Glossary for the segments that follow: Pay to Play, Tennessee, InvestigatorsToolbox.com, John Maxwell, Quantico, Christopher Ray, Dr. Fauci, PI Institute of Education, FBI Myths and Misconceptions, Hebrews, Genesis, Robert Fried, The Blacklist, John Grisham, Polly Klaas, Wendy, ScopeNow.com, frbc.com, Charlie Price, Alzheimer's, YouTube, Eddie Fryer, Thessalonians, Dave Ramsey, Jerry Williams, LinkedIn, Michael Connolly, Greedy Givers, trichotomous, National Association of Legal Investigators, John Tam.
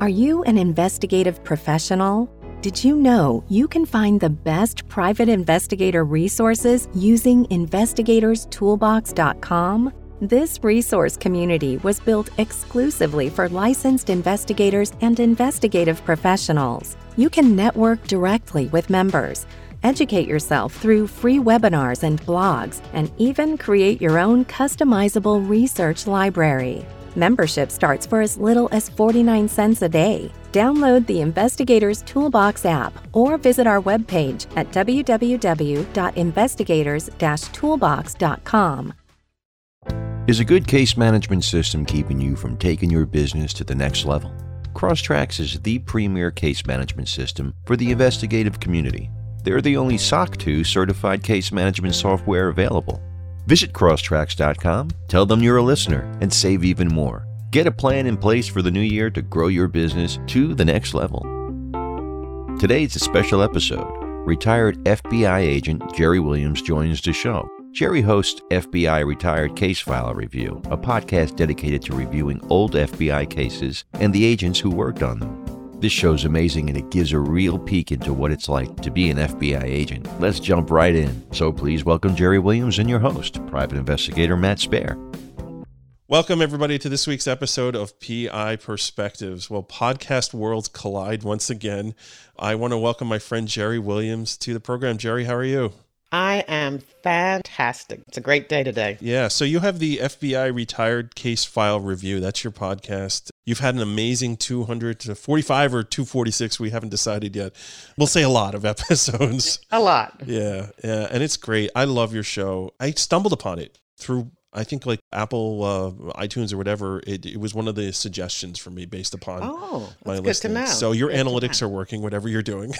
Are you an investigative professional? Did you know you can find the best private investigator resources using InvestigatorsToolbox.com? This resource community was built exclusively for licensed investigators and investigative professionals. You can network directly with members, educate yourself through free webinars and blogs, and even create your own customizable research library. Membership starts for as little as 49 cents a day. Download the Investigators Toolbox app or visit our webpage at www.investigators-toolbox.com. Is a good case management system keeping you from taking your business to the next level? CrossTrax is the premier case management system for the investigative community. They're the only SOC 2 certified case management software available. Visit CrossTrax.com, tell them you're a listener, and save even more. Get a plan in place for the new year to grow your business to the next level. Today's a special episode. Retired FBI agent Jerry Williams joins the show. Jerry hosts FBI Retired Case File Review, a podcast dedicated to reviewing old FBI cases and the agents who worked on them. This show's amazing, and it gives a real peek into what it's like to be an FBI agent. Let's jump right in. So please welcome Jerry Williams and your host, private investigator Matt Spear. Welcome, everybody, to this week's episode of PI Perspectives. Well, podcast worlds collide once again. I want to welcome my friend Jerry Williams to the program. Jerry, how are you? I am fantastic. It's a great day today. Yeah, so you have the FBI Retired Case File Review. That's your podcast. You've had an amazing 245 or 246. We haven't decided yet. We'll say a lot of episodes. A lot. Yeah, and it's great. I love your show. I stumbled upon it through, I think, like Apple, iTunes or whatever. It was one of the suggestions for me based upon my listening. Good to know. So your analytics are working, whatever you're doing.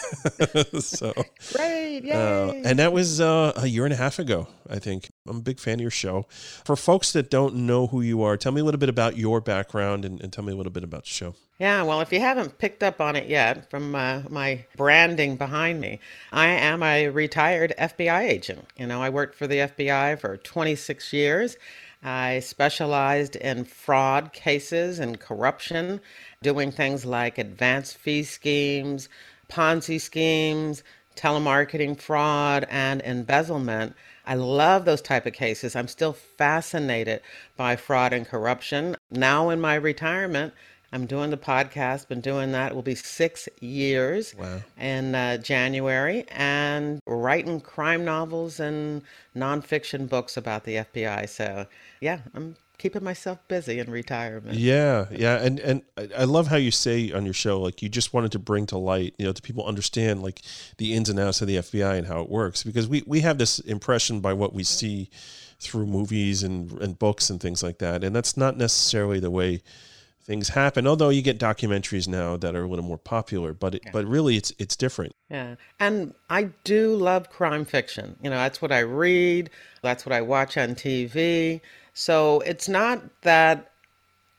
So great, yay! And that was a year and a half ago, I think. I'm a big fan of your show. For folks that don't know who you are, tell me a little bit about your background and tell me a little bit about the show. Yeah, well, if you haven't picked up on it yet from my branding behind me, I am a retired FBI agent. You know, I worked for the FBI for 26 years. I specialized in fraud cases and corruption, doing things like advanced fee schemes, Ponzi schemes, telemarketing fraud, and embezzlement. I love those type of cases. I'm still fascinated by fraud and corruption. Now in my retirement, I'm doing the podcast, been doing that. It will be 6 years in January, and writing crime novels and nonfiction books about the FBI. So yeah, I'm keeping myself busy in retirement. Yeah. And I love how you say on your show, like, you just wanted to bring to light, you know, to people understand like the ins and outs of the FBI and how it works, because we have this impression by what we see through movies and books and things like that. And that's not necessarily the way things happen, although you get documentaries now that are a little more popular, but really it's different. Yeah, and I do love crime fiction. You know, that's what I read, that's what I watch on TV. So it's not that,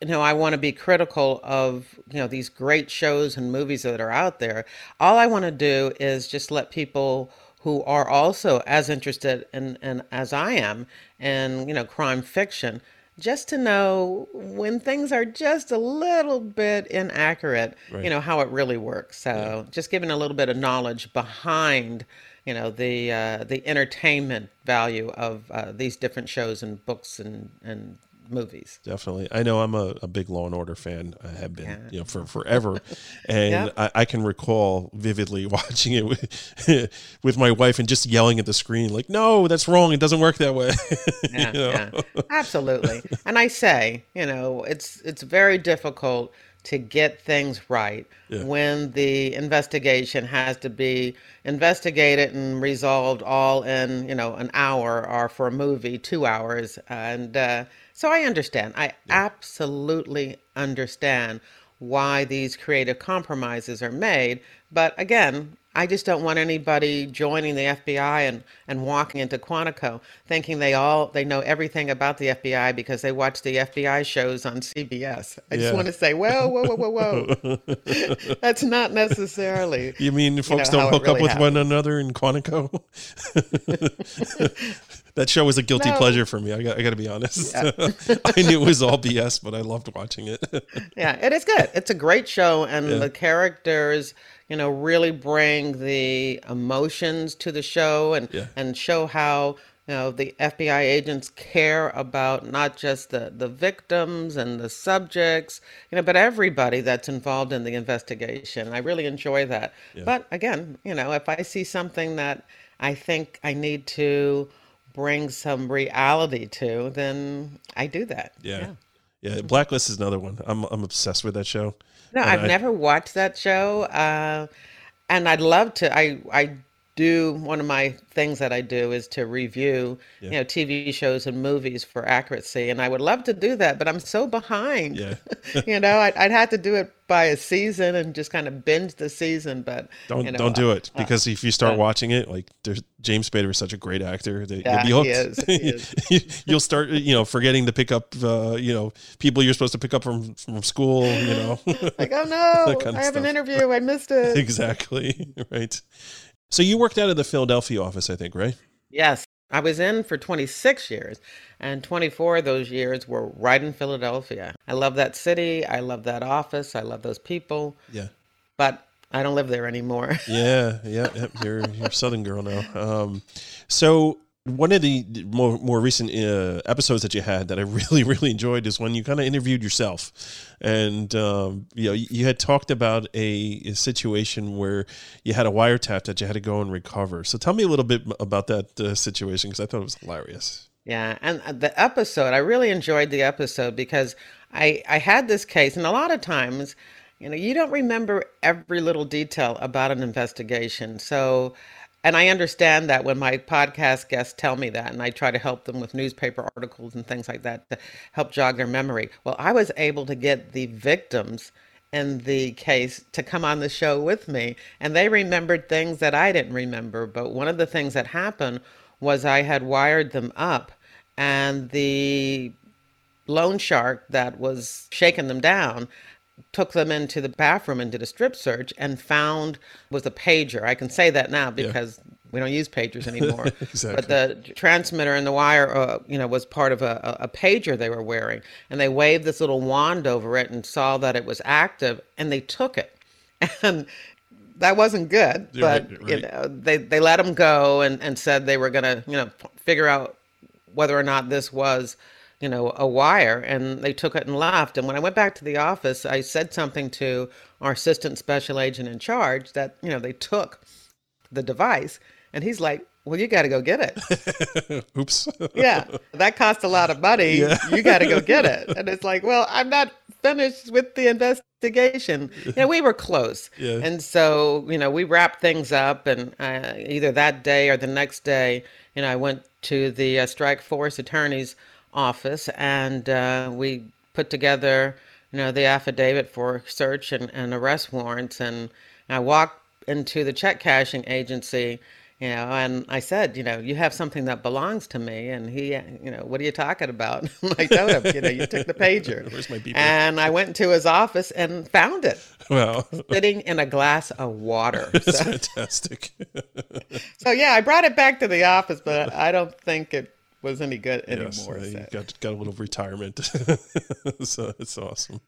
you know, I want to be critical of, you know, these great shows and movies that are out there. All I want to do is just let people who are also as interested in as I am in, you know, crime fiction, just to know when things are just a little bit inaccurate, right, you know, how it really works. So just giving a little bit of knowledge behind, you know, the entertainment value of these different shows and books and movies. Definitely. I know I'm a big Law and Order fan. I have been, you know, for forever. And I can recall vividly watching it with my wife and just yelling at the screen, like, no, that's wrong. It doesn't work that way. Yeah, you know? Absolutely. And I say, you know, it's very difficult to get things right when the investigation has to be investigated and resolved all in, you know, an hour, or for a movie, 2 hours. And so I understand. I absolutely understand why these creative compromises are made. But again, I just don't want anybody joining the FBI and walking into Quantico thinking they know everything about the FBI because they watch the FBI shows on CBS. I just want to say, whoa. That's not necessarily. You mean folks don't hook up with one another in Quantico? That show was a guilty pleasure for me. I got to be honest. Yeah. I knew it was all BS, but I loved watching it. Yeah, it is good. It's a great show, and the characters, you know, really bring the emotions to the show, and show how, you know, the FBI agents care about not just the victims and the subjects, you know, but everybody that's involved in the investigation. I really enjoy that. Yeah. But again, you know, if I see something that I think I need to bring some reality to, then I do that. Yeah. Blacklist is another one. I'm obsessed with that show. No, I've never watched that show, and I'd love to. I do, one of my things that I do is to review, you know, TV shows and movies for accuracy, and I would love to do that, but I'm so behind. Yeah. You know, I'd have to do it by a season and just kind of binge the season, but don't do it, because if you start watching it, like, there's, James Spader is such a great actor that you'll be hooked. He is. You'll start, you know, forgetting to pick up, you know, people you're supposed to pick up from school, you know, like, oh no, I have an interview, I missed it. Exactly. Right. So you worked out of the Philadelphia office, I think, right? Yes. I was in for 26 years, and 24 of those years were right in Philadelphia. I love that city. I love that office. I love those people. Yeah. But I don't live there anymore. Yeah. You're a Southern girl now. So one of the more recent episodes that you had that I really, really enjoyed is when you kind of interviewed yourself, and you know, you had talked about a situation where you had a wiretap that you had to go and recover. So tell me a little bit about that situation, because I thought it was hilarious. Yeah, and the episode, I really enjoyed the episode, because I had this case, and a lot of times, you know, you don't remember every little detail about an investigation, so. And I understand that when my podcast guests tell me that, and I try to help them with newspaper articles and things like that to help jog their memory. Well, I was able to get the victims in the case to come on the show with me, and they remembered things that I didn't remember. But one of the things that happened was I had wired them up, and the loan shark that was shaking them down took them into the bathroom and did a strip search and found was a pager. I can say that now because we don't use pagers anymore. Exactly. But the transmitter and the wire, you know, was part of a pager they were wearing. And they waved this little wand over it and saw that it was active, and they took it. And that wasn't good, but you know, they let them go and said they were going to, you know, figure out whether or not this was, you know, a wire, and they took it and left. And when I went back to the office, I said something to our assistant special agent in charge that, you know, they took the device, and he's like, well, you got to go get it. Oops. Yeah. That cost a lot of money. Yeah. You got to go get it. And it's like, well, I'm not finished with the investigation. You know, we were close. Yeah. And so, you know, we wrapped things up, and either that day or the next day, you know, I went to the strike force attorneys office, and we put together, you know, the affidavit for search and arrest warrants. And I walked into the check cashing agency, you know, and I said, you know, you have something that belongs to me. And he, you know, what are you talking about? I told him, you know, you took the pager. Where's my beeper? And I went to his office and found it. Wow. Sitting in a glass of water. That's fantastic. So yeah, I brought it back to the office, but I don't think it was any good anymore. Yes, you got a little retirement. So it's awesome.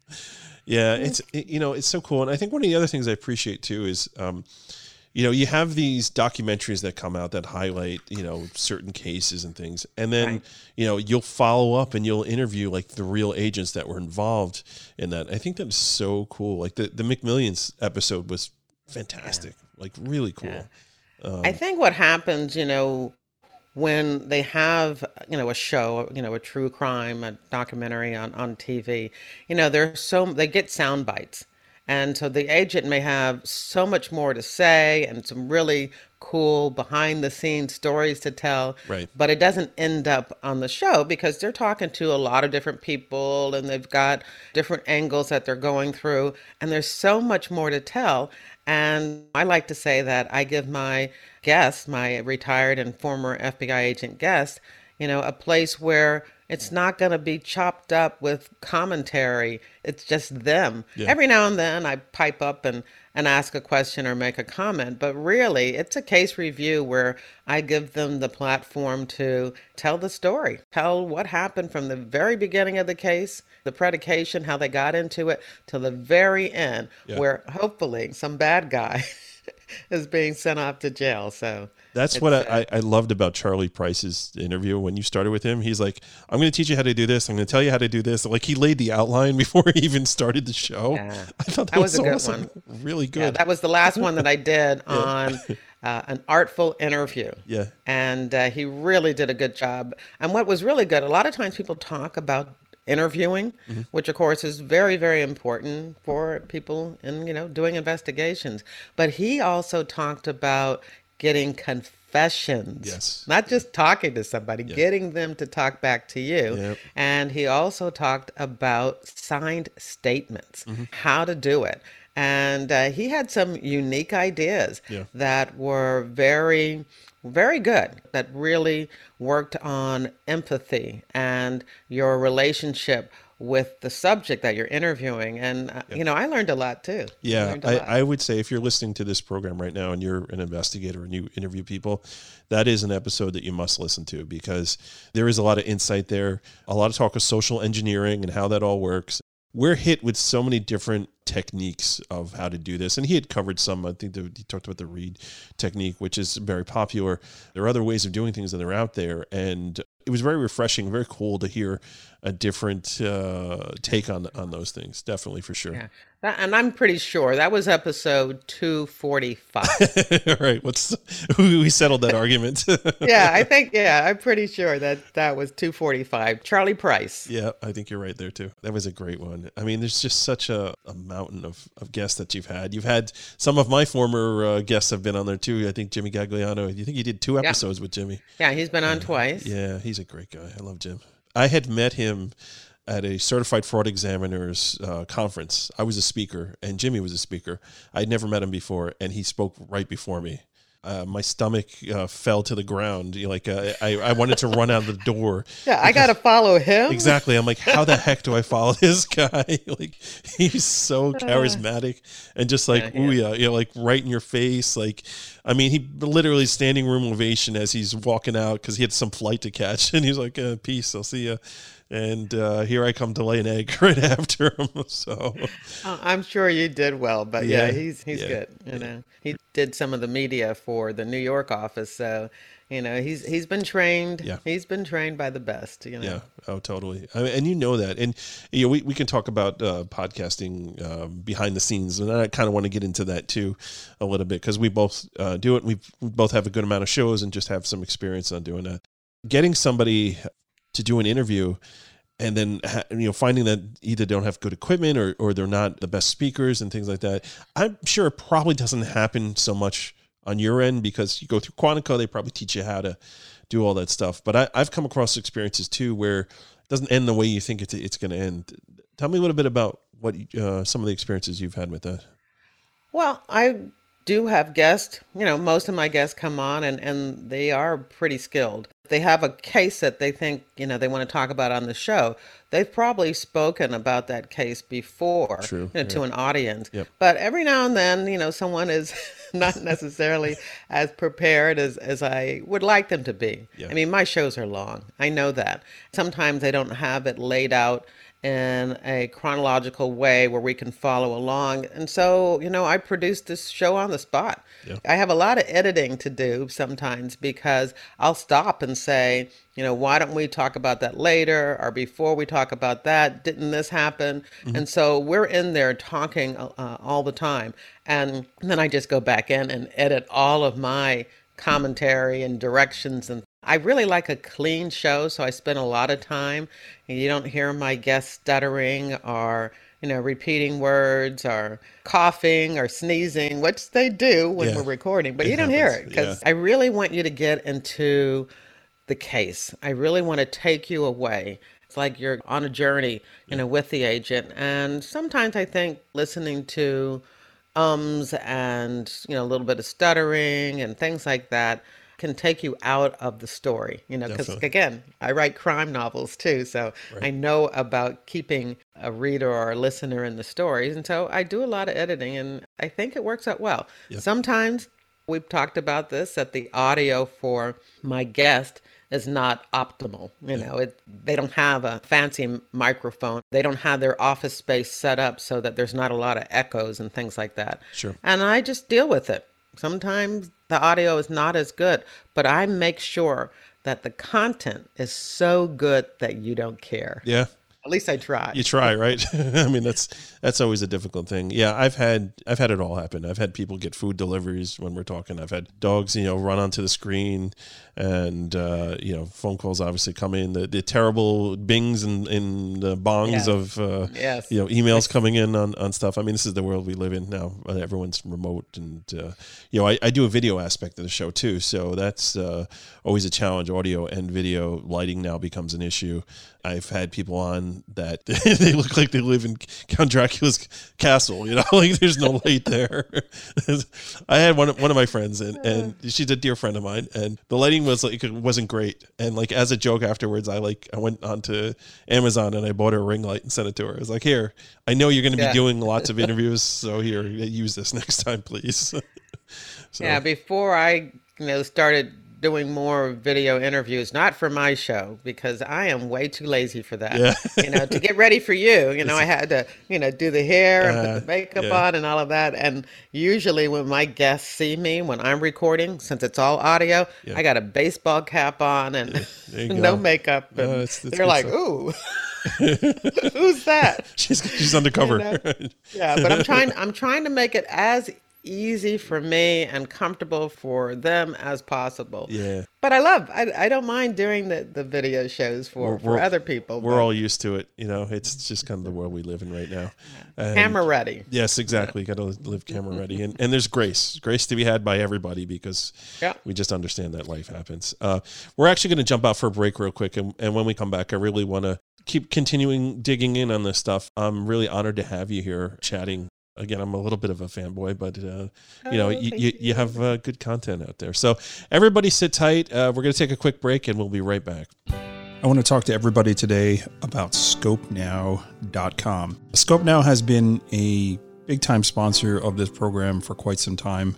Yeah, you know, it's so cool. And I think one of the other things I appreciate too is, you know, you have these documentaries that come out that highlight, you know, certain cases and things. And then, you know, you'll follow up and you'll interview like the real agents that were involved in that. I think that's so cool. Like the McMillions episode was fantastic, like really cool. Yeah. I think what happens, you know, when they have, you know, a show, you know, a true crime, a documentary on TV, you know, they get sound bites. And so the agent may have so much more to say and some really cool behind the scenes stories to tell, but it doesn't end up on the show because they're talking to a lot of different people and they've got different angles that they're going through. And there's so much more to tell. And I like to say that I give my guests, my retired and former FBI agent guests, you know, a place where It's not going to be chopped up with commentary. It's just them. Yeah. Every now and then I pipe up and ask a question or make a comment. But really, it's a case review where I give them the platform to tell the story, tell what happened from the very beginning of the case, the predication, how they got into it, till the very end, yeah, where hopefully some bad guy is being sent off to jail. So that's what I loved about Charlie Price's interview when you started with him. He's like, I'm going to teach you how to do this. I'm going to tell you how to do this. Like, he laid the outline before he even started the show. Yeah. I thought that was a good awesome one. Really good. Yeah, that was the last one that I did on an artful interview. Yeah. And he really did a good job. And what was really good, a lot of times people talk about interviewing, mm-hmm, which of course is very, very important for people in, you know, doing investigations. But he also talked about getting confessions, yes, not just talking to somebody, yes, getting them to talk back to you. Yep. And he also talked about signed statements, mm-hmm, how to do it. And he had some unique ideas, yeah, that were very, very good, that really worked on empathy and your relationship with the subject that you're interviewing. And, yeah, you know, I learned a lot too. Yeah, I would say if you're listening to this program right now and you're an investigator and you interview people, that is an episode that you must listen to, because there is a lot of insight there, a lot of talk of social engineering and how that all works. We're hit with so many different techniques of how to do this. And he had covered some. I think he talked about the Reed technique, which is very popular. There are other ways of doing things that are out there. And it was very refreshing, very cool to hear a different take on those things. Definitely, for sure. Yeah. And I'm pretty sure that was episode 245. All right. We settled that argument. Yeah, I'm pretty sure that was 245. Charlie Price. Yeah, I think you're right there too. That was a great one. I mean, there's just such a mountain of guests that you've had. You've had some of my former guests have been on there too. I think Jimmy Gagliano, you think you did 2 episodes, yeah, with Jimmy. Yeah, he's been on twice. Yeah, he's a great guy. I love Jim. I had met him at a certified fraud examiner's conference. I was a speaker and Jimmy was a speaker. I'd never met him before, and he spoke right before me. My stomach fell to the ground. Like I wanted to run out of the door. Yeah, I got to follow him. Exactly. I'm like, how the heck do I follow this guy? Like, he's so charismatic and just like, ooh, yeah, you know, like right in your face. Like, I mean, he literally standing room ovation as he's walking out because he had some flight to catch, and he's like, peace, I'll see you. And here I come to lay an egg right after him. So I'm sure you did well, but yeah, he's good. You know, he did some of the media for the New York office, so you know he's been trained. Yeah. He's been trained by the best. You know. Yeah. Oh, totally. I mean, and you know that. And you know, we can talk about podcasting behind the scenes, and I kind of want to get into that too a little bit, because we both do it. We both have a good amount of shows and just have some experience on doing that. Getting somebody to do an interview and then, you know, finding that either don't have good equipment or they're not the best speakers and things like that. I'm sure it probably doesn't happen so much on your end because you go through Quantico, they probably teach you how to do all that stuff. But I've come across experiences too, where it doesn't end the way you think it's going to end. Tell me a little bit about what some of the experiences you've had with that. Well, I do have guests, you know, most of my guests come on and they are pretty skilled. They have a case that they think, you know, they want to talk about on the show. They've probably spoken about that case before, you know, to an audience. Yep. But every now and then, you know, someone is not necessarily as prepared as I would like them to be. Yeah. I mean, my shows are long. I know that. Sometimes they don't have it laid out in a chronological way where we can follow along. And so, you know, I produce this show on the spot. Yeah. I have a lot of editing to do sometimes because I'll stop and say, you know, why don't we talk about that later? Or before we talk about that, didn't this happen? Mm-hmm. And so we're in there talking all the time. And then I just go back in and edit all of my commentary and directions. And I really like a clean show, so I spend a lot of time. You don't hear my guests stuttering or, you know, repeating words or coughing or sneezing, which they do when we're recording, but you don't hear it because I really want you to get into the case. I really want to take you away. It's like you're on a journey, you know, with the agent. And sometimes I think listening to ums and, you know, a little bit of stuttering and things like that can take you out of the story, you know, because again, I write crime novels too. So I know about keeping a reader or a listener in the stories. And so I do a lot of editing and I think it works out well. Yeah. Sometimes we've talked about this, that the audio for my guest is not optimal. You know, they don't have a fancy microphone. They don't have their office space set up so that there's not a lot of echoes and things like that. Sure. And I just deal with it. Sometimes the audio is not as good, but I make sure that the content is so good that you don't care. Yeah. At least I try. You try, right? I mean, that's always a difficult thing. Yeah, I've had it all happen. I've had people get food deliveries when we're talking. I've had dogs, you know, run onto the screen, and you know, phone calls obviously come in. The terrible bings and the bongs of you know, emails coming in on stuff. I mean, this is the world we live in now. Everyone's remote, and you know, I do a video aspect of the show too, so that's always a challenge. Audio and video, lighting now becomes an issue. I've had people on that they look like they live in Count Dracula's castle, you know, like there's no light there. I had one of my friends, and she's a dear friend of mine, and the lighting was like, it wasn't great. And like, as a joke afterwards, I went onto Amazon and I bought her a ring light and sent it to her. I was like, here, I know you're going to be doing lots of interviews. So here, use this next time, please. So. Yeah. Before I, you know, started doing more video interviews, not for my show, because I am way too lazy for that. Yeah. You know, to get ready for you, you know, I had to, you know, do the hair and put the makeup on and all of that. And usually when my guests see me, when I'm recording, since it's all audio, I got a baseball cap on and no makeup. And it's they're like, ooh, who's that? She's undercover. You know? Yeah. But I'm trying to make it as easy for me and comfortable for them as possible. Yeah. But I don't mind doing the video shows for other people. We're all used to it. You know, it's just kind of the world we live in right now. And camera ready. Yes, exactly. You got to live camera ready. And there's grace to be had by everybody, because we just understand that life happens. We're actually going to jump out for a break real quick. And when we come back, I really want to keep continuing digging in on this stuff. I'm really honored to have you here chatting. Again, I'm a little bit of a fanboy, but you know, you have good content out there. So everybody sit tight. We're going to take a quick break and we'll be right back. I want to talk to everybody today about ScopeNow.com. ScopeNow has been a big-time sponsor of this program for quite some time,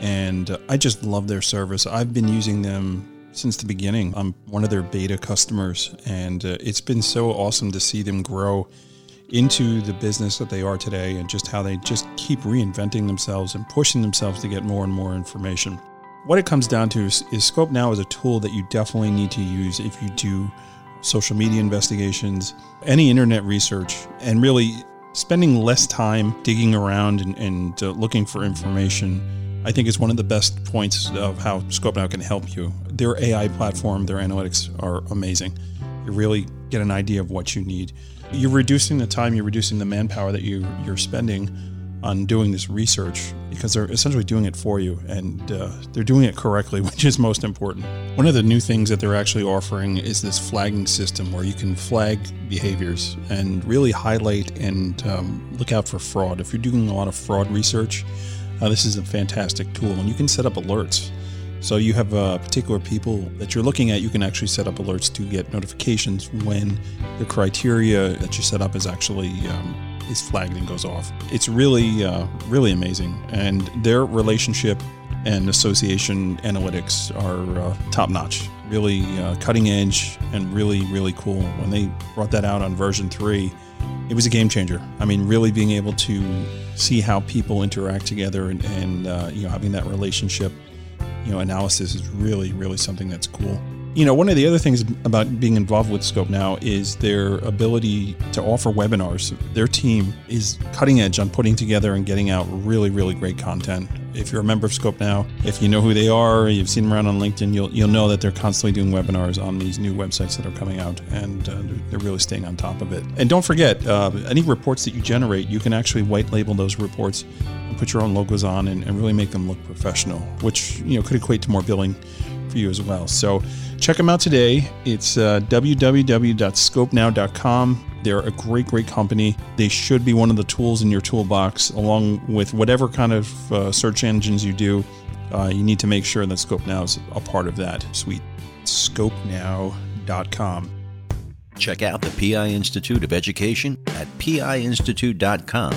and I just love their service. I've been using them since the beginning. I'm one of their beta customers, and it's been so awesome to see them grow into the business that they are today, and just how they just keep reinventing themselves and pushing themselves to get more and more information. What it comes down to is ScopeNow is a tool that you definitely need to use if you do social media investigations, any internet research, and really spending less time digging around and looking for information. I think it's one of the best points of how ScopeNow can help you. Their AI platform, their analytics are amazing. You really get an idea of what you need. You're reducing the time, you're reducing the manpower that you're spending on doing this research, because they're essentially doing it for you, and they're doing it correctly, which is most important. One of the new things that they're actually offering is this flagging system where you can flag behaviors and really highlight and look out for fraud. If you're doing a lot of fraud research, this is a fantastic tool, and you can set up alerts. So you have particular people that you're looking at, you can actually set up alerts to get notifications when the criteria that you set up is actually is flagged and goes off. It's really, really amazing. And their relationship and association analytics are top-notch, really cutting edge and really, really cool. When they brought that out on version 3, it was a game changer. I mean, really being able to see how people interact together and you know, having that relationship, you know, analysis is really, really something that's cool. You know, one of the other things about being involved with ScopeNow is their ability to offer webinars. Their team is cutting edge on putting together and getting out really, really great content. If you're a member of ScopeNow, if you know who they are, you've seen them around on LinkedIn, you'll know that they're constantly doing webinars on these new websites that are coming out, and they're really staying on top of it. And don't forget, any reports that you generate, you can actually white label those reports and put your own logos on and really make them look professional, which, you know, could equate to more billing for you as well. So check them out today. It's www.scopenow.com. They're a great company. They should be one of the tools in your toolbox, along with whatever kind of search engines you do. You need to make sure that ScopeNow is a part of that suite. ScopeNow.com. Check out the PI Institute of Education at PIinstitute.com.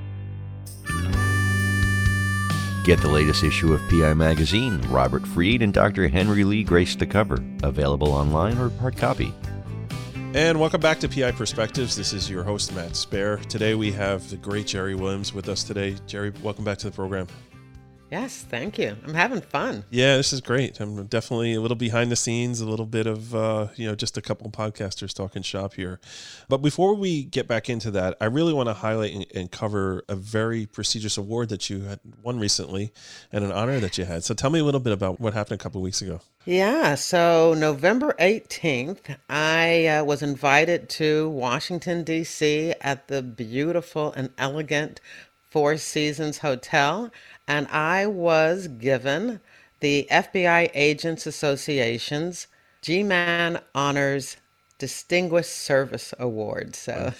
Get the latest issue of PI Magazine. Robert Fried and Dr. Henry Lee grace the cover. Available online or hard copy. And welcome back to PI Perspectives. This is your host, Matt Spear. Today we have the great Jerry Williams with us today. Jerry, welcome back to the program. Yes, thank you. I'm having fun. Yeah, this is great. I'm definitely a little behind the scenes, a little bit of, just a couple of podcasters talking shop here. But before we get back into that, I really want to highlight and cover a very prestigious award that you had won recently and an honor that you had. So tell me a little bit about what happened a couple of weeks ago. Yeah, so November 18th, I was invited to Washington, D.C. at the beautiful and elegant Four Seasons Hotel, and I was given the FBI Agents Association's G-Man Honors Distinguished Service Award. So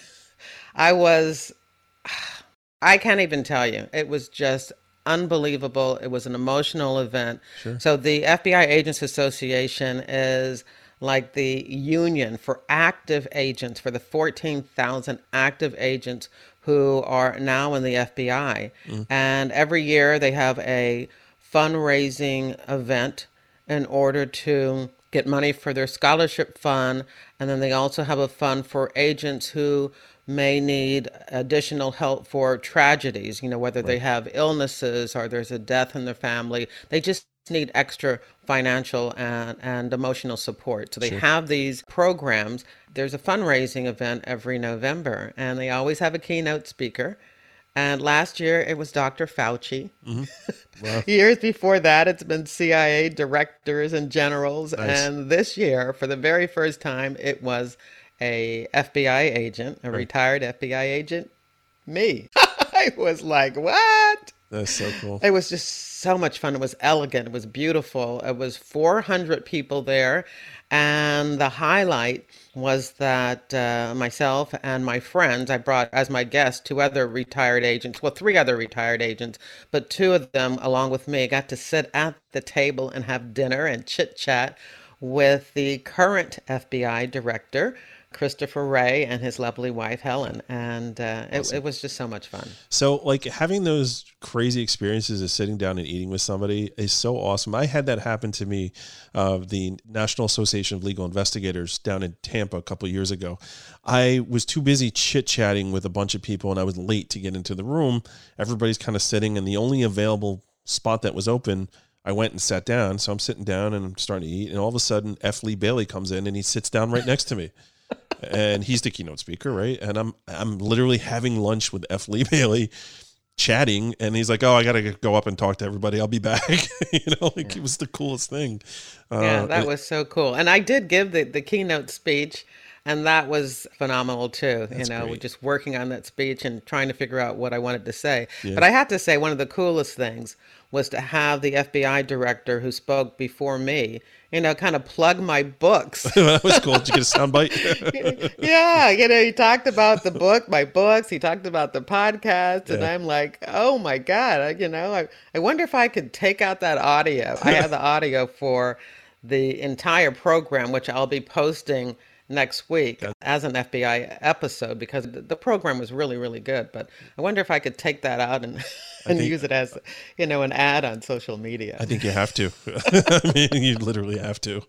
I can't even tell you. It was just unbelievable. It was an emotional event. Sure. So the FBI Agents Association is like the union for active agents, for the 14,000 active agents who are now in the FBI. Mm. And every year they have a fundraising event in order to get money for their scholarship fund. And then they also have a fund for agents who may need additional help for tragedies, whether they have illnesses or there's a death in their family. They just need extra financial and emotional support. So they have these programs. There's a fundraising event every November, and they always have a keynote speaker. And last year it was Dr. Fauci. Mm-hmm. Wow. Years before that, it's been CIA directors and generals. Nice. And this year, for the very first time, it was a FBI agent, a retired FBI agent, me. I was like, what? That's so cool. It was just so much fun. It was elegant. It was beautiful. It was 400 people there. And the highlight was that myself and my friends, I brought as my guests three other retired agents, but two of them, along with me, got to sit at the table and have dinner and chit chat with the current FBI director, Christopher Ray, and his lovely wife, Helen. And awesome. It was just so much fun. So like having those crazy experiences of sitting down and eating with somebody is so awesome. I had that happen to me of the National Association of Legal Investigators down in Tampa a couple of years ago. I was too busy chit-chatting with a bunch of people and I was late to get into the room. Everybody's kind of sitting, and the only available spot that was open, I went and sat down. So I'm sitting down and I'm starting to eat, and all of a sudden F. Lee Bailey comes in and he sits down right next to me. And he's the keynote speaker, right? And I'm literally having lunch with F. Lee Bailey, chatting, and he's like, "Oh, I gotta go up and talk to everybody. I'll be back." It was the coolest thing. That was so cool. And I did give the keynote speech, and that was phenomenal too. Great. Just working on that speech and trying to figure out what I wanted to say. Yeah. But I have to say, one of the coolest things was to have the FBI director who spoke before me, kind of plug my books. That was cool. Did you get a soundbite? Yeah. He talked about my books. He talked about the podcast. Yeah. And I'm like, oh my God, I wonder if I could take out that audio. I have the audio for the entire program, which I'll be posting next week as an FBI episode, because the program was really, really good. But I wonder if I could take that out and use it as, an ad on social media. I think you have to. I mean, you literally have to.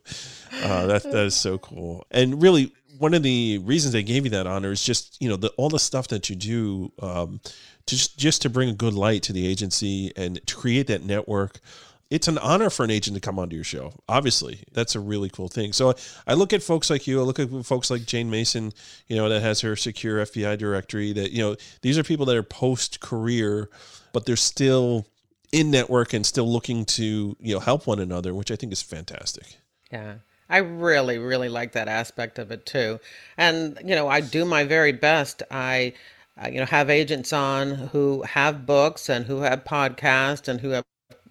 That is so cool. And really, one of the reasons they gave you that honor is just, all the stuff that you do to bring a good light to the agency and to create that network. it's an honor for an agent to come onto your show. Obviously, that's a really cool thing. So I look at folks like you. I look at folks like Jane Mason, you know, that has her secure FBI directory. That, you know, these are people that are post-career, but they're still in network and still looking to, you know, help one another, which I think is fantastic. Yeah. I really, really like that aspect of it too. And, you know, I do my very best. I you know, have agents on who have books and who have podcasts and who have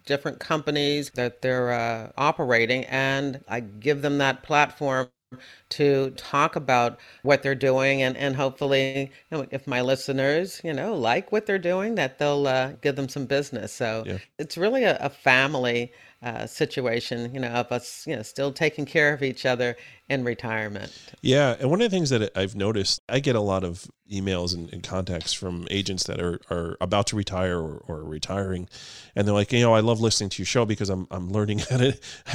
different companies that they're operating. And I give them that platform to talk about what they're doing. And hopefully, you know, if my listeners, you know, like what they're doing, that they'll give them some business. So yeah, it's really a family situation, you know, of us, you know, still taking care of each other in retirement. Yeah. And one of the things that I've noticed, I get a lot of emails and contacts from agents that are about to retire or retiring. And they're like, you know, I love listening to your show because I'm learning how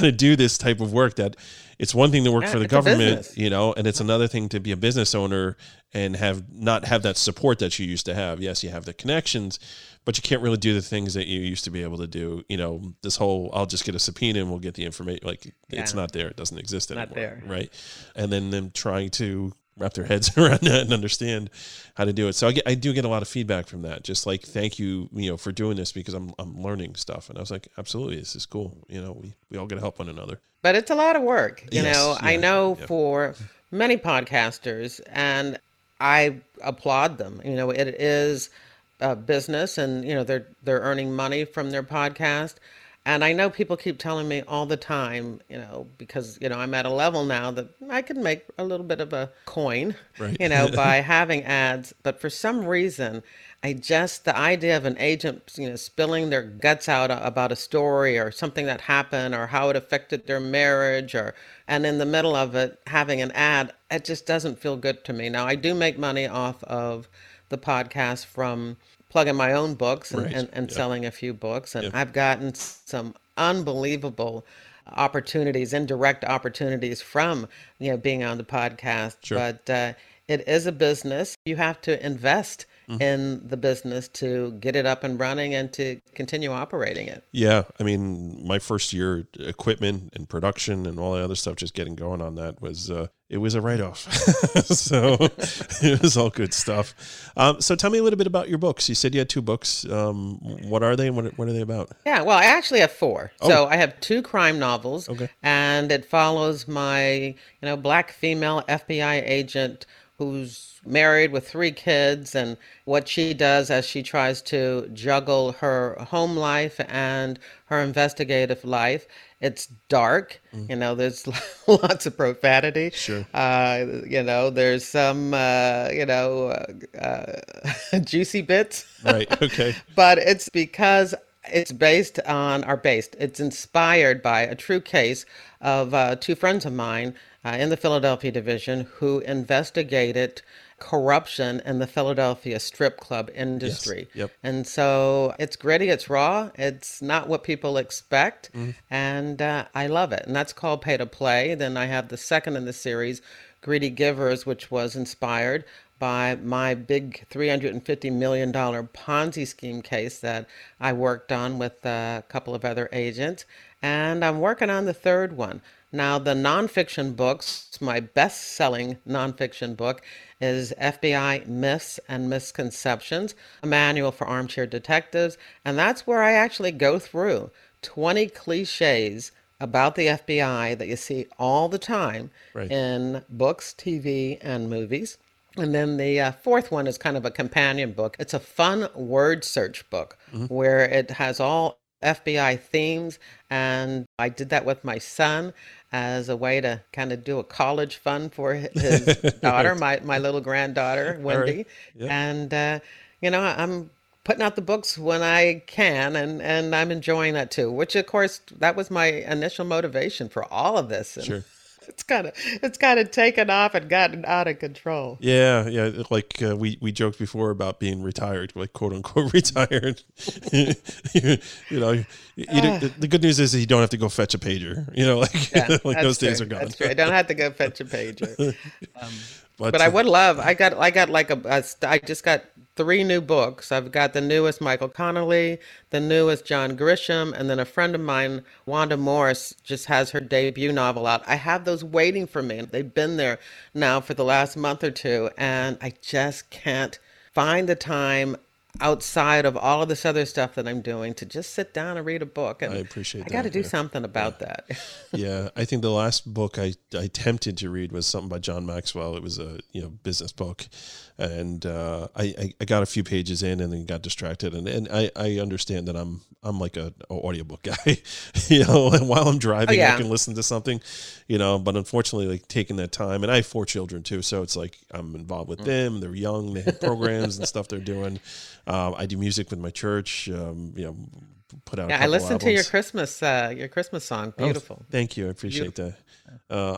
to do this type of work. That it's one thing to work for the government, you know, and it's another thing to be a business owner and not have that support that you used to have. Yes, you have the connections, but you can't really do the things that you used to be able to do. You know, this whole, I'll just get a subpoena and we'll get the information. Like, it's not there. It doesn't exist anymore. Not there. Right. And then them trying to wrap their heads around that and understand how to do it. So I do get a lot of feedback from that. Just like, thank you, you know, for doing this because I'm learning stuff. And I was like, absolutely. This is cool. You know, we all got to help one another. But it's a lot of work. I know for many podcasters, and I applaud them. You know, it is a business, and, you know, they're earning money from their podcast. And I know people keep telling me all the time, you know, because, you know, I'm at a level now that I can make a little bit of a coin, right, you know, by having ads. But for some reason, the idea of an agent, you know, spilling their guts out about a story or something that happened or how it affected their marriage, and in the middle of it, having an ad, it just doesn't feel good to me. Now, I do make money off of the podcast from plugging my own books and selling a few books. And I've gotten some unbelievable opportunities, indirect opportunities from, you know, being on the podcast. Sure. But it is a business. You have to invest in the business to get it up and running and to continue operating it. Yeah. I mean, my first year, equipment and production and all the other stuff, just getting going on that was... it was a write-off. So it was all good stuff. So tell me a little bit about your books. You said you had two books. What are they and what are they about? Yeah, well, I actually have four. Oh. So I have two crime novels, and it follows my, you know, black female FBI agent who's married with three kids and what she does as she tries to juggle her home life and her investigative life. It's dark, you know, there's lots of profanity, you know, there's some, you know, juicy bits, but it's because it's inspired by a true case of two friends of mine in the Philadelphia division who investigated corruption in the Philadelphia strip club industry. And so it's gritty, it's raw, it's not what people expect, and I love it. And that's called Pay to Play. Then I have the second in the series, Greedy Givers, which was inspired by my big $350 million Ponzi scheme case that I worked on with a couple of other agents. And I'm working on the third one. Now, the nonfiction books, my best-selling nonfiction book is FBI Myths and Misconceptions, a manual for armchair detectives. And that's where I actually go through 20 cliches about the FBI that you see all the time in books, TV, and movies. And then the fourth one is kind of a companion book. It's a fun word search book where it has all FBI themes, and I did that with my son as a way to kind of do a college fund for his daughter, my little granddaughter, Wendy. And, you know, I'm putting out the books when I can, and I'm enjoying that too, which, of course, that was my initial motivation for all of this. And it's kind of taken off and gotten out of control. Yeah. Like we joked before about being retired, like quote unquote retired. You know, the good news is you don't have to go fetch a pager. You know, like, like those days are gone. That's true. I don't have to go fetch a pager. But I would love. I just got three new books. I've got the newest Michael Connolly, the newest John Grisham, and then a friend of mine, Wanda Morris, just has her debut novel out. I have those waiting for me. They've been there now for the last month or two, and I just can't find the time outside of all of this other stuff that I'm doing to just sit down and read a book. And I appreciate that. I got to do something about that. Yeah. I think the last book I attempted to read was something by John Maxwell. It was a, business book. And, I got a few pages in and then got distracted. And I understand that I'm like a audiobook guy, and while I'm driving, I can listen to something, but unfortunately, like, taking that time, and I have 4 children too. So it's like, I'm involved with them. They're young, they have programs and stuff they're doing. I do music with my church, put out. Yeah, I listened to your Christmas song. Beautiful. Oh, thank you. I appreciate that.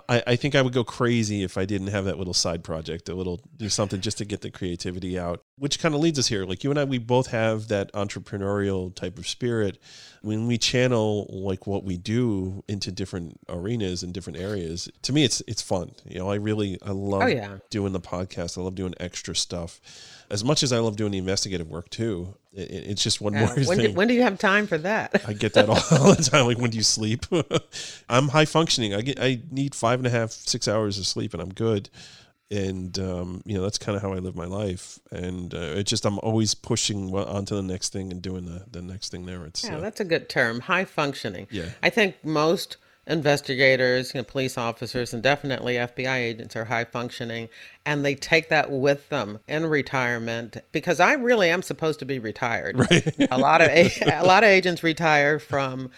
I think I would go crazy if I didn't have that little side project, do something just to get the creativity out, which kind of leads us here. Like, you and I, we both have that entrepreneurial type of spirit. When we channel like what we do into different arenas and different areas, to me, it's fun. I love doing the podcast. I love doing extra stuff. As much as I love doing the investigative work too, it's just one more thing. When do you have time for that? I get that all the time. Like, when do you sleep? I'm high functioning. I need 5.5-6 hours of sleep and I'm good. And, that's kind of how I live my life. And it's just, I'm always pushing onto the next thing and doing the next thing there. That's a good term. High functioning. Yeah. I think most investigators, police officers, and definitely FBI agents are high functioning, and they take that with them in retirement, because I really am supposed to be retired. Right. A lot of agents retire from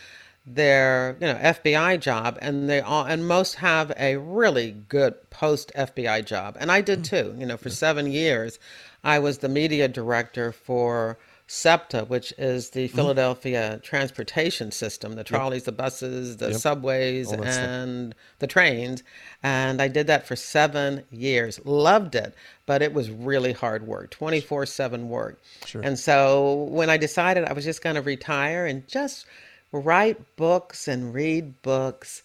their FBI job, and most have a really good post FBI job, and I did too. For 7 years, I was the media director for SEPTA, which is the Philadelphia transportation system, the trolleys, the buses, the subways, and the trains. And I did that for 7 years. Loved it, but it was really hard work, 24/7 work. Sure. And so when I decided I was just going to retire and just write books and read books,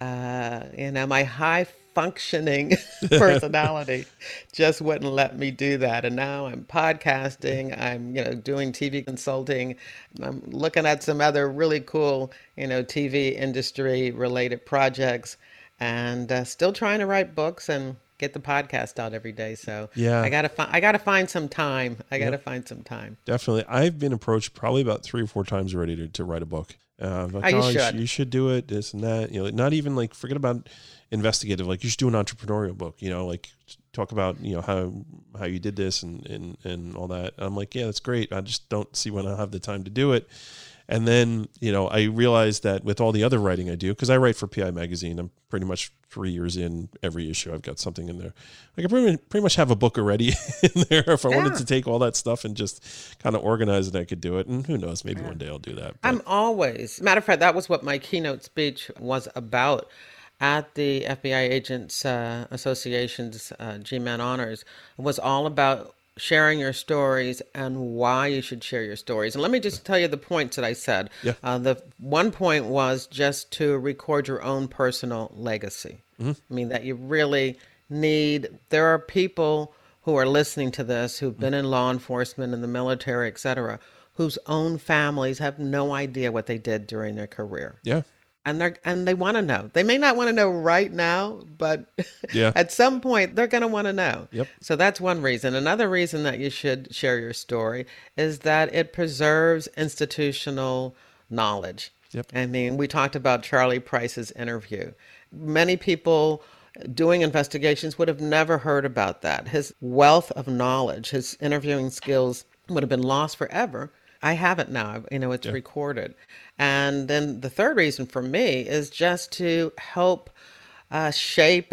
my high functioning personality just wouldn't let me do that. And now I'm podcasting, I'm doing TV consulting, I'm looking at some other really cool TV industry related projects, and still trying to write books and get the podcast out every day. So I gotta find some time. Definitely. I've been approached probably about 3 or 4 times already to write a book. You should do it, this and that, not even like, forget about investigative, like, you should do an entrepreneurial book, like, talk about, how you did this and all that. And I'm like, yeah, that's great. I just don't see when I'll have the time to do it. And then, I realized that with all the other writing I do, because I write for PI Magazine, I'm pretty much 3 years in. Every issue, I've got something in there. Like, I pretty much have a book already in there. If I wanted to take all that stuff and just kind of organize it, I could do it. And who knows, maybe one day I'll do that. But matter of fact, that was what my keynote speech was about at the FBI Agents Association's GMAN Honors. It was all about sharing your stories and why you should share your stories. And let me just tell you the points that I said. Yeah. The one point was just to record your own personal legacy. Mm-hmm. I mean, that you really need, there are people who are listening to this, who've been in law enforcement, in the military, et cetera, whose own families have no idea what they did during their career. Yeah. And they want to know. They may not want to know right now, but at some point they're going to want to know. Yep. So that's one reason. Another reason that you should share your story is that it preserves institutional knowledge. Yep. I mean, we talked about Charlie Price's interview. Many people doing investigations would have never heard about that. His wealth of knowledge, his interviewing skills would have been lost forever. I have it now, it's recorded. And then the third reason for me is just to help shape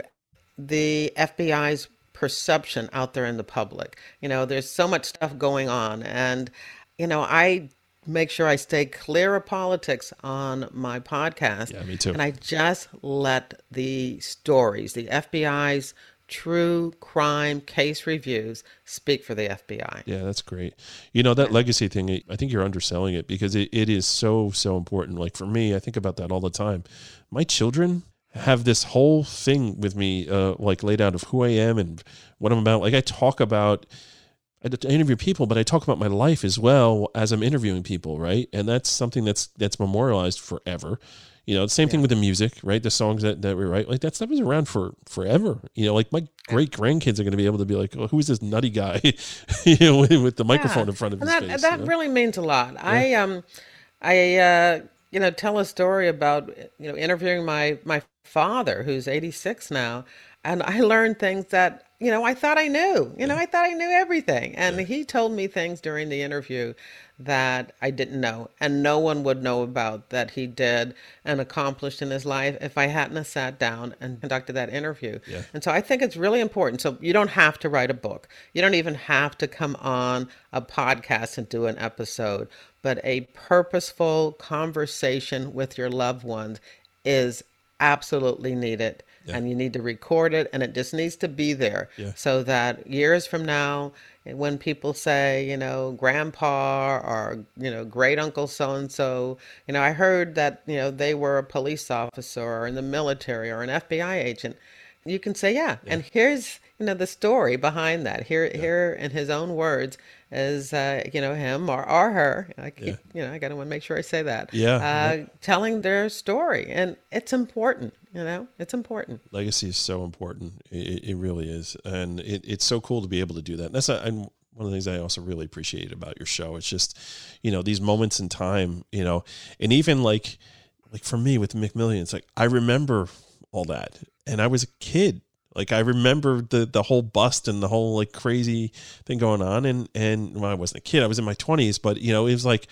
the FBI's perception out there in the public. There's so much stuff going on, and, I make sure I stay clear of politics on my podcast. Yeah, me too. And I just let the stories, the FBI's true crime case reviews, speak for the FBI. Yeah, that's great. That legacy thing, I think you're underselling it, because it is so, so important. Like, for me, I think about that all the time. My children have this whole thing with me, like, laid out of who I am and what I'm about. Like, I talk about I interview people, but I talk about my life as well as I'm interviewing people, right? And that's something that's memorialized forever. You know, the same thing with the music, right? The songs that we write, like that stuff is around for forever. You know, like my great grandkids are going to be able to be like, oh, who is this nutty guy, you know, with the microphone in front of his face. That really means a lot. Yeah. I you know, tell a story about, you know, interviewing my father, who's 86 now, and I learned things that, you know, I thought I knew, I thought I knew everything. And he told me things during the interview that I didn't know and no one would know about that he did and accomplished in his life if I hadn't sat down and conducted that interview. Yeah. And so I think it's really important. So you don't have to write a book. You don't even have to come on a podcast and do an episode, but a purposeful conversation with your loved ones is absolutely needed. Yeah. And you need to record it, and it just needs to be there so that years from now, when people say, you know, grandpa or, you know, great uncle so-and-so, you know, I heard that, you know, they were a police officer or in the military or an FBI agent. You can say, and here's, you know, the story behind that. Here in his own words is, you know, him or her. I keep, you know, I want to make sure I say that. Telling their story. And it's important. You know, it's important. Legacy is so important. It really is. And it's so cool to be able to do that. And that's one of the things I also really appreciate about your show. It's just, you know, these moments in time, you know, and even like for me with McMillions, like I remember all that. And I was a kid. Like I remember the whole bust and the whole like crazy thing going on. And well, I wasn't a kid, I was in my 20s, but you know, it was like,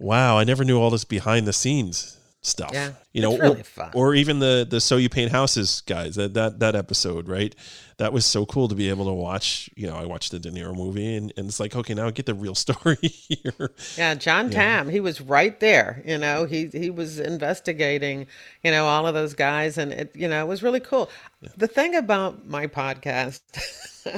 wow, I never knew all this behind the scenes stuff, you know, really or even the So You Paint Houses guys, that episode, right? That was so cool to be able to watch. You know, I watched the De Niro movie and it's like, okay, now I get the real story here. Yeah. John Tam, he was right there. You know, he was investigating, you know, all of those guys, and it, you know, it was really cool. Yeah. The thing about my podcast,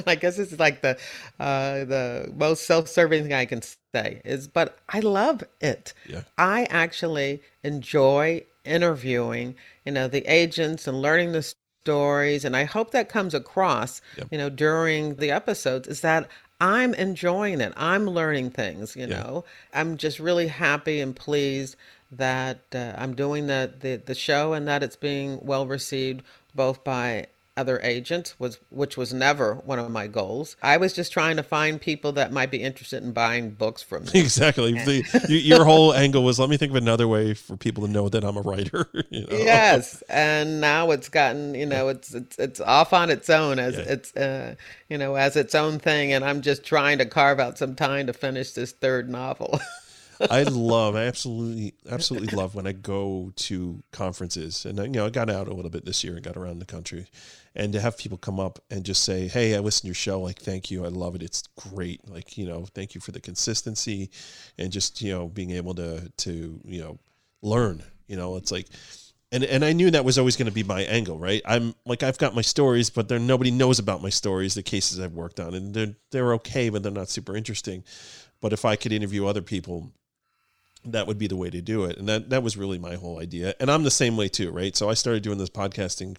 I guess it's like the most self-serving thing I can say is, but I love it. Yeah. I actually enjoy interviewing, you know, the agents and learning the stories. And I hope that comes across, you know, during the episodes is that I'm enjoying it. I'm learning things, you know, I'm just really happy and pleased that I'm doing the show and that it's being well received both by other agents, which was never one of my goals. I was just trying to find people that might be interested in buying books from me. Exactly. Your whole angle was, let me think of another way for people to know that I'm a writer. You know? Yes. And now it's gotten, you know, it's off on its own as it's, you know, as its own thing. And I'm just trying to carve out some time to finish this third novel. I absolutely love when I go to conferences, and you know, I got out a little bit this year and got around the country, and to have people come up and just say, hey, I listened to your show. Like, thank you. I love it. It's great. Like, you know, thank you for the consistency and just, you know, being able to, you know, learn, you know, it's like, and I knew that was always going to be my angle, right? I'm like, I've got my stories, but there, nobody knows about my stories, the cases I've worked on, and they're okay, but they're not super interesting. But if I could interview other people, that would be the way to do it. And that was really my whole idea. And I'm the same way too, right? So I started doing this podcasting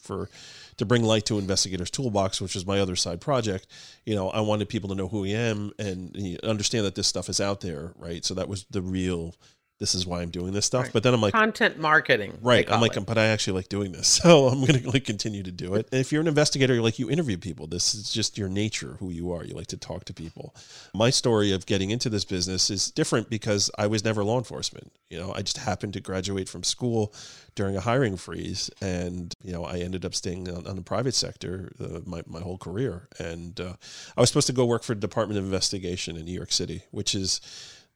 to bring light to Investigators Toolbox, which is my other side project. You know, I wanted people to know who I am and understand that this stuff is out there, right? So that was the real, this is why I'm doing this stuff. Right. But then I'm like, content marketing. Right. I'm like, but I actually like doing this. So I'm going to like continue to do it. And if you're an investigator, you're like, you interview people. This is just your nature, who you are. You like to talk to people. My story of getting into this business is different because I was never law enforcement. You know, I just happened to graduate from school during a hiring freeze. And, you know, I ended up staying on the private sector my whole career. And I was supposed to go work for the Department of Investigation in New York City, which is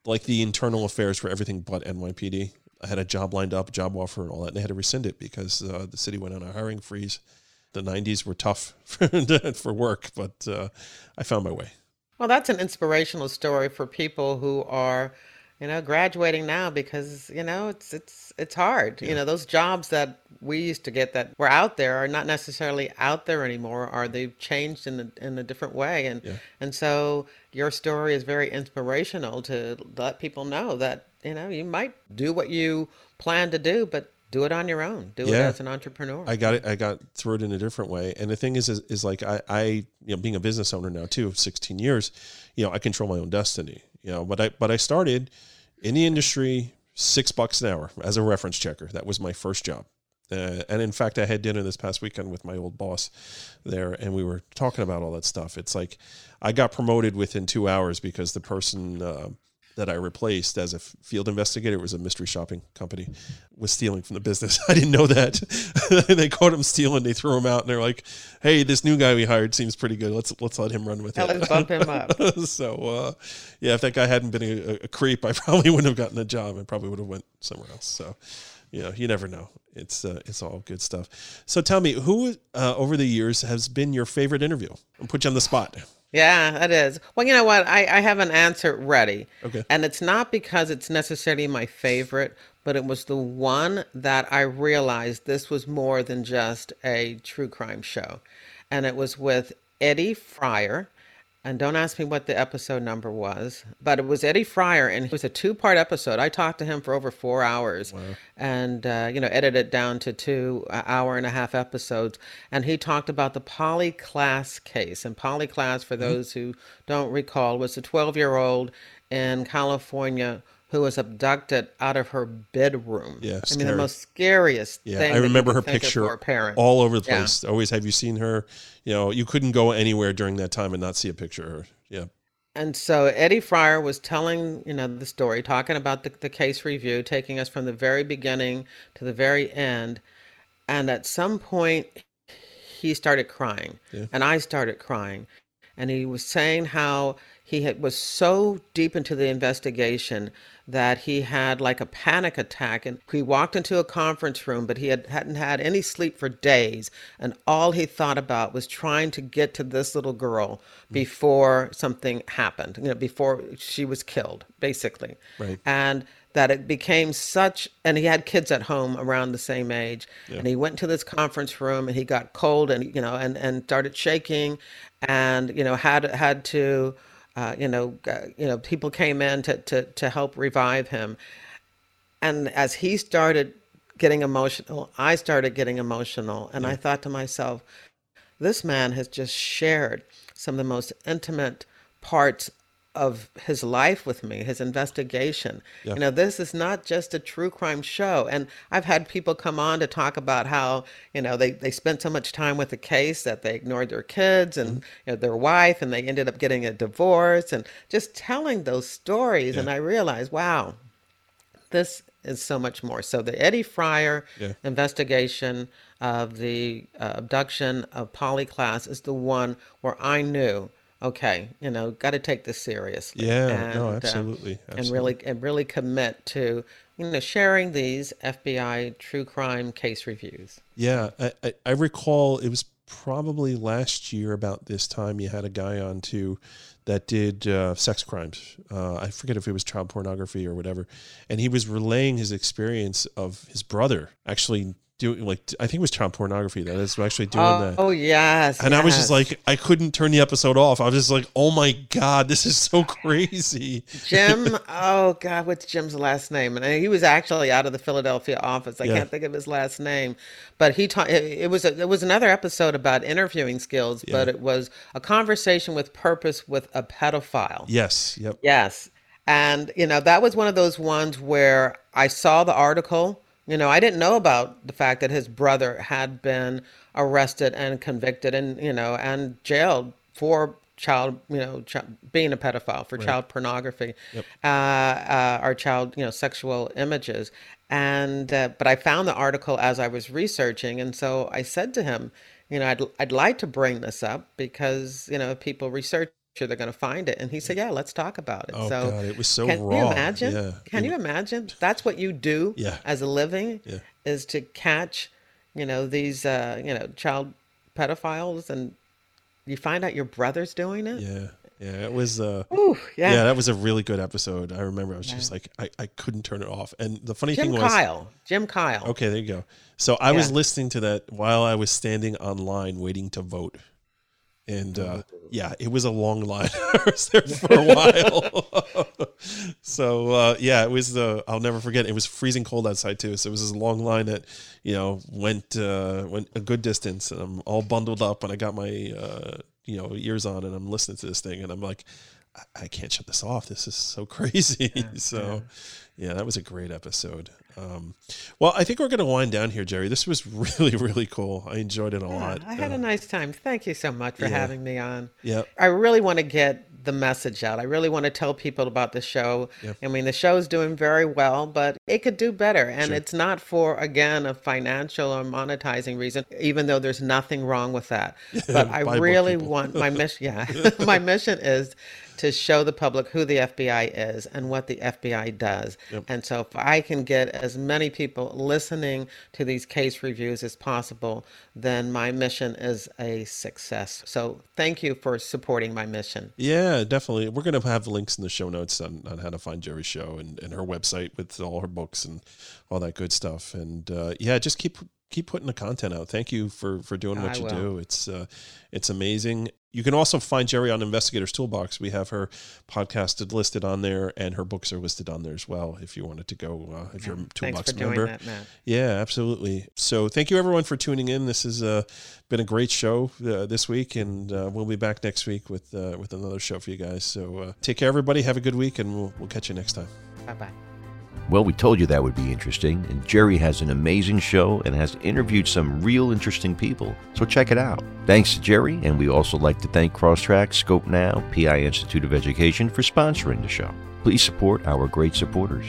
like the internal affairs for everything but NYPD. I had a job lined up, job offer and all that, and they had to rescind it because the city went on a hiring freeze. The 90s were tough for work, but I found my way. Well, that's an inspirational story for people who are, you know, graduating now because, you know, it's hard. Yeah. You know, those jobs that we used to get that were out there are not necessarily out there anymore, or they've changed in a different way. And so your story is very inspirational to let people know that, you know, you might do what you plan to do, but Do it on your own. Do it as an entrepreneur. I got it. I got through it in a different way. And the thing is like I you know, being a business owner now too, 16 years, you know, I control my own destiny. You know, but I started in the industry $6 an hour as a reference checker. That was my first job. And in fact, I had dinner this past weekend with my old boss there, and we were talking about all that stuff. It's like I got promoted within 2 hours because the person that I replaced as a field investigator, it was a mystery shopping company, was stealing from the business. I didn't know that. They caught him stealing. They threw him out, and they're like, "Hey, this new guy we hired seems pretty good. Let's let him run with it. Let's bump him up." So, yeah, if that guy hadn't been a creep, I probably wouldn't have gotten a job. I probably would have went somewhere else. So, you know, you never know. It's all good stuff. So, tell me, who over the years has been your favorite interview? I'll put you on the spot. Yeah, it is. Well, you know what? I have an answer ready. Okay. And it's not because it's necessarily my favorite, but it was the one that I realized this was more than just a true crime show. And it was with Eddie Fryer. And don't ask me what the episode number was, but it was Eddie Fryer, and it was a 2-part episode. I talked to him for over 4 hours. Wow. And, you know, edited it down to 2 hour-and-a-half episodes. And he talked about the Polly Klaas case. And Polly Klaas, for those who don't recall, was a 12-year-old in California who was abducted out of her bedroom. Yeah, scary. I mean, the most scariest thing. I remember her picture all over the place. Yeah. Always, have you seen her? You know, you couldn't go anywhere during that time and not see a picture of her. Yeah. And so Eddie Fryer was telling, you know, the story, talking about the case review, taking us from the very beginning to the very end. And at some point, he started crying. Yeah. And I started crying. And he was saying how he was so deep into the investigation that he had like a panic attack, and he walked into a conference room, but he hadn't had any sleep for days, and all he thought about was trying to get to this little girl before something happened, you know, before she was killed, basically. Right. And that it became such, and he had kids at home around the same age, and he went to this conference room, and he got cold, and you know, and started shaking, and you know, had to. You know, people came in to help revive him. And as he started getting emotional, I started getting emotional. And I thought to myself, this man has just shared some of the most intimate parts of his life with me, his investigation. Yeah. You know, this is not just a true crime show. And I've had people come on to talk about how, you know, they spent so much time with the case that they ignored their kids and you know, their wife, and they ended up getting a divorce, and just telling those stories. Yeah. And I realized, wow, this is so much more. So the Eddie Fryer investigation of the abduction of Polly Klaas is the one where I knew, okay, you know, got to take this seriously. Yeah, and, no, absolutely, absolutely. And really commit to, you know, sharing these FBI true crime case reviews. Yeah, I recall it was probably last year about this time you had a guy on too that did sex crimes. I forget if it was child pornography or whatever. And he was relaying his experience of his brother actually doing, like, I think it was child pornography that is actually doing that. Oh yes. And yes. I was just like, I couldn't turn the episode off. I was just like, oh my God, this is so crazy. Jim, oh God, what's Jim's last name? And he was actually out of the Philadelphia office. I can't think of his last name, but he taught. It was another episode about interviewing skills, but it was a conversation with purpose with a pedophile. Yes. Yep. Yes. And you know, that was one of those ones where I saw the article. You know, I didn't know about the fact that his brother had been arrested and convicted and, you know, and jailed for being a pedophile, for child pornography, or child, you know, sexual images. And, but I found the article as I was researching. And so I said to him, you know, I'd like to bring this up because, you know, if people research, they're going to find it. And he said, yeah, let's talk about it. Oh, so God, it was so raw. Can you imagine? Yeah. Can you imagine? That's what you do as a living is to catch, you know, these, you know, child pedophiles, and you find out your brother's doing it. Yeah. Yeah, it was that was a really good episode. I remember I was just like, I couldn't turn it off. And the funny thing was Jim Kyle. Okay, there you go. So I was listening to that while I was standing online waiting to vote. And yeah, it was a long line. I was there for a while. So yeah, it was I'll never forget. It was freezing cold outside too. So it was this long line that, you know, went a good distance, and I'm all bundled up and I got my, you know, ears on, and I'm listening to this thing and I'm like, I can't shut this off. This is so crazy. Yeah, so yeah, that was a great episode. Well, I think we're going to wind down here, Jerry. This was really, really cool. I enjoyed it a lot. I had a nice time. Thank you so much for having me on. Yeah. I really want to get the message out. I really want to tell people about the show. Yep. I mean, the show's doing very well, but it could do better. And it's not for, again, a financial or monetizing reason, even though there's nothing wrong with that. But I really want my mission. Yeah. My mission is to show the public who the FBI is and what the FBI does. Yep. And so if I can get as many people listening to these case reviews as possible, then my mission is a success. So thank you for supporting my mission. Yeah, definitely. We're going to have links in the show notes on how to find Jerry's show and her website with all her books and all that good stuff. And yeah, just keep putting the content out. Thank you for doing what you do. It's amazing. You can also find Jerry on Investigators Toolbox. We have her podcast listed on there, and her books are listed on there as well if you wanted to go, if you're a Toolbox member. Thanks for doing that, Matt. Yeah, absolutely. So thank you, everyone, for tuning in. This has been a great show this week, and we'll be back next week with another show for you guys. So take care, everybody. Have a good week, and we'll catch you next time. Bye-bye. Well, we told you that would be interesting, and Jerry has an amazing show and has interviewed some real interesting people, so check it out. Thanks to Jerry, and we also like to thank CrossTrax, ScopeNow, PI Institute of Education for sponsoring the show. Please support our great supporters.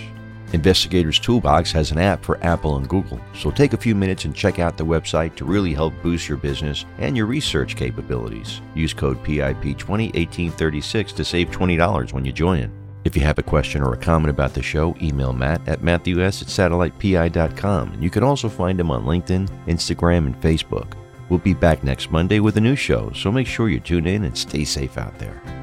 Investigators Toolbox has an app for Apple and Google, so take a few minutes and check out the website to really help boost your business and your research capabilities. Use code PIP201836 to save $20 when you join. If you have a question or a comment about the show, email Matt at MatthewS@SatellitePI.com. And you can also find him on LinkedIn, Instagram, and Facebook. We'll be back next Monday with a new show, so make sure you tune in and stay safe out there.